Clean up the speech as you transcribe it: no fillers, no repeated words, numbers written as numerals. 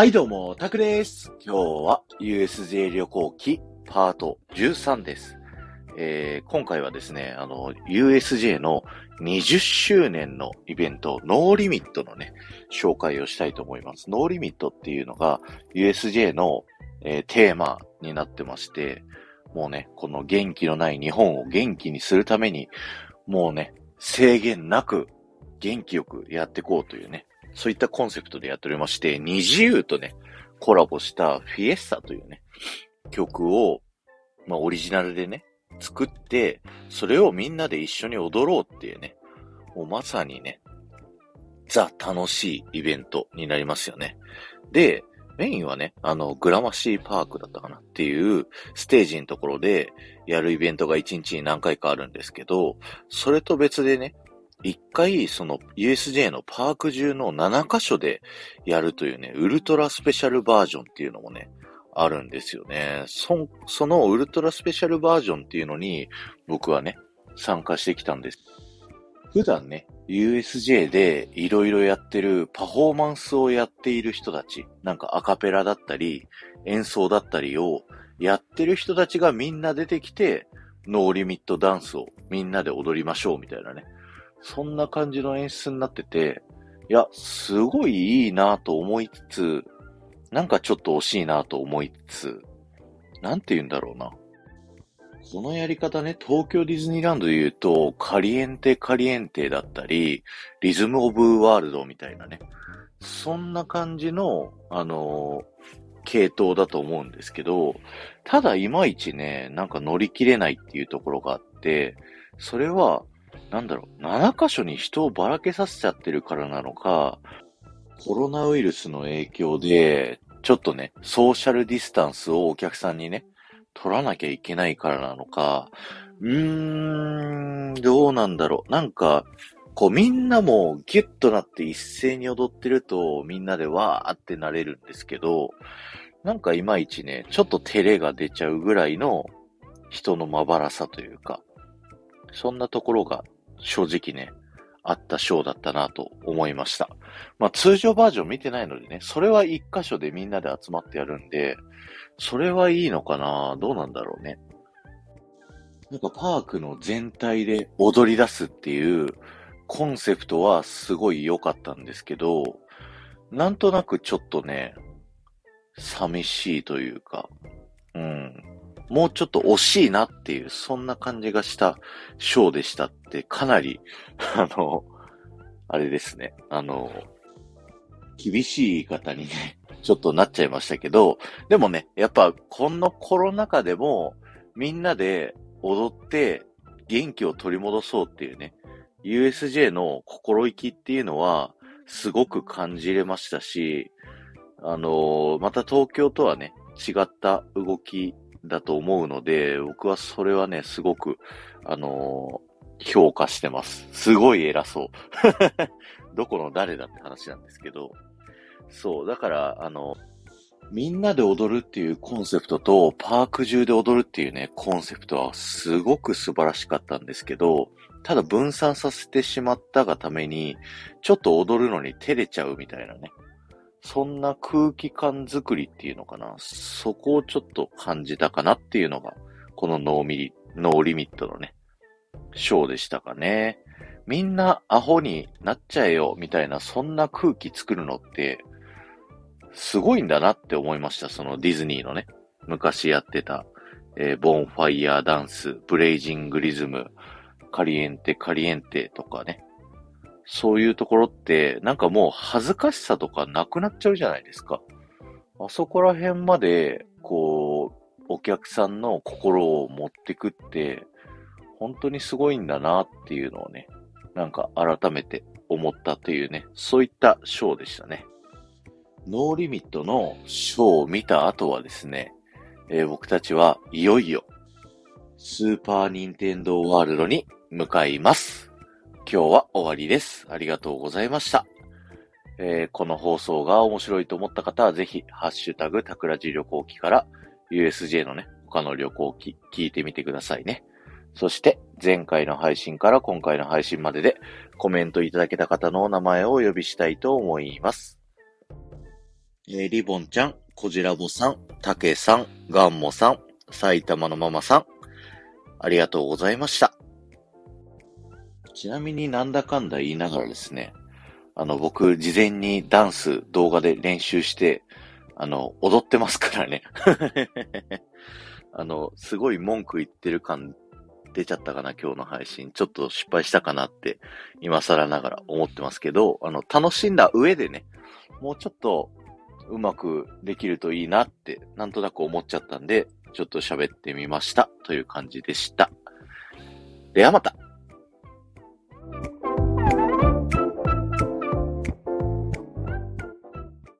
はいどうも、タクです。今日は USJ 旅行記パート13です。今回はですね、USJ の20周年のイベント、ノーリミットのね、紹介をしたいと思います。ノーリミットっていうのが USJ の、テーマになってまして、もうね、この元気のない日本を元気にするために、もうね、制限なく元気よくやっていこうというね、そういったコンセプトでやっておりまして、NiziUとね、コラボしたフィエスタというね、曲を、オリジナルでね、作って、それをみんなで一緒に踊ろうっていうね、もうまさにね、ザ楽しいイベントになりますよね。で、メインはね、グラマシーパークだったかなっていうステージのところでやるイベントが1日に何回かあるんですけど、それと別でね、一回、その USJ のパーク中の7カ所でやるというね、ウルトラスペシャルバージョンっていうのもね、あるんですよね。そのウルトラスペシャルバージョンっていうのに、僕はね、参加してきたんです。普段ね、USJ でいろいろやってるパフォーマンスをやっている人たち、なんかアカペラだったり、演奏だったりをやってる人たちがみんな出てきて、ノーリミットダンスをみんなで踊りましょうみたいなね。そんな感じの演出になってて、いや、すごいいいなぁと思いつつ、なんかちょっと惜しいなぁと思いつつ、なんて言うんだろうな。このやり方ね、東京ディズニーランドで言うと、カリエンテだったり、リズムオブワールドみたいなね。そんな感じの、系統だと思うんですけど、ただいまいちね、なんか乗り切れないっていうところがあって、それは、なんだろう、7カ所に人をばらけさせちゃってるからなのか、コロナウイルスの影響で、ちょっとね、ソーシャルディスタンスをお客さんにね、取らなきゃいけないからなのか、どうなんだろう。なんか、こうみんなもギュッとなって一斉に踊ってると、みんなでわーってなれるんですけど、なんかいまいちね、ちょっと照れが出ちゃうぐらいの人のまばらさというか、そんなところが正直ね、あったショーだったなと思いました。まあ通常バージョン見てないのでね、それは一箇所でみんなで集まってやるんで、それはいいのかな、どうなんだろうね。なんかパークの全体で踊り出すっていうコンセプトはすごい良かったんですけど、なんとなくちょっとね、寂しいというか、もうちょっと惜しいなっていう、そんな感じがしたショーでしたって、かなり、あれですね、厳しい言い方にね、ちょっとなっちゃいましたけど、でもね、やっぱこのコロナ禍でも、みんなで踊って元気を取り戻そうっていうね、USJ の心意気っていうのは、すごく感じれましたし、また東京とはね、違った動き、だと思うので、僕はそれはね、すごく、評価してます。すごい偉そう。どこの誰だって話なんですけど。そう、だから、みんなで踊るっていうコンセプトと、パーク中で踊るっていうね、コンセプトはすごく素晴らしかったんですけど、ただ分散させてしまったがために、ちょっと踊るのに照れちゃうみたいなね。そんな空気感作りっていうのかな、そこをちょっと感じたかなっていうのが、このノーリミットのね、ショーでしたかね。みんなアホになっちゃえよ、みたいな、そんな空気作るのって、すごいんだなって思いました。そのディズニーのね、昔やってた、ボンファイヤーダンス、ブレイジングリズム、カリエンテとかね。そういうところって、なんかもう恥ずかしさとかなくなっちゃうじゃないですか。あそこら辺まで、こう、お客さんの心を持ってくって、本当にすごいんだなっていうのをね、なんか改めて思ったというね、そういったショーでしたね。ノーリミットのショーを見た後はですね、僕たちはいよいよ、スーパーニンテンドーワールドに向かいます。今日は終わりです。ありがとうございました。この放送が面白いと思った方はぜひ、ハッシュタグタクラジ旅行記から USJ のね、他の旅行記聞いてみてくださいね。そして、前回の配信から今回の配信まででコメントいただけた方のお名前をお呼びしたいと思います。リボンちゃん、コジラボさん、タケさん、ガンモさん、埼玉のママさん、ありがとうございました。ちなみになんだかんだ言いながらですね、僕、事前にダンス、動画で練習して、踊ってますからね。すごい文句言ってる感出ちゃったかな、今日の配信。ちょっと失敗したかなって、今更ながら思ってますけど、楽しんだ上でね、もうちょっとうまくできるといいなって、なんとなく思っちゃったんで、ちょっと喋ってみましたという感じでした。ではまた。